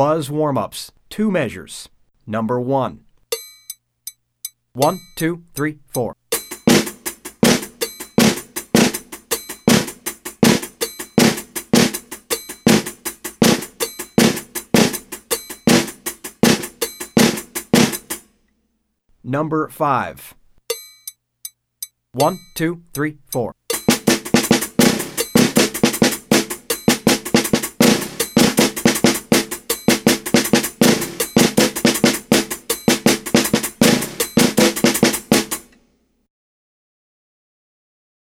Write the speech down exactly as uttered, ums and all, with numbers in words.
Buzz warm-ups. Two measures. Number one. One, two, three, four. Number five. One, two, three, four.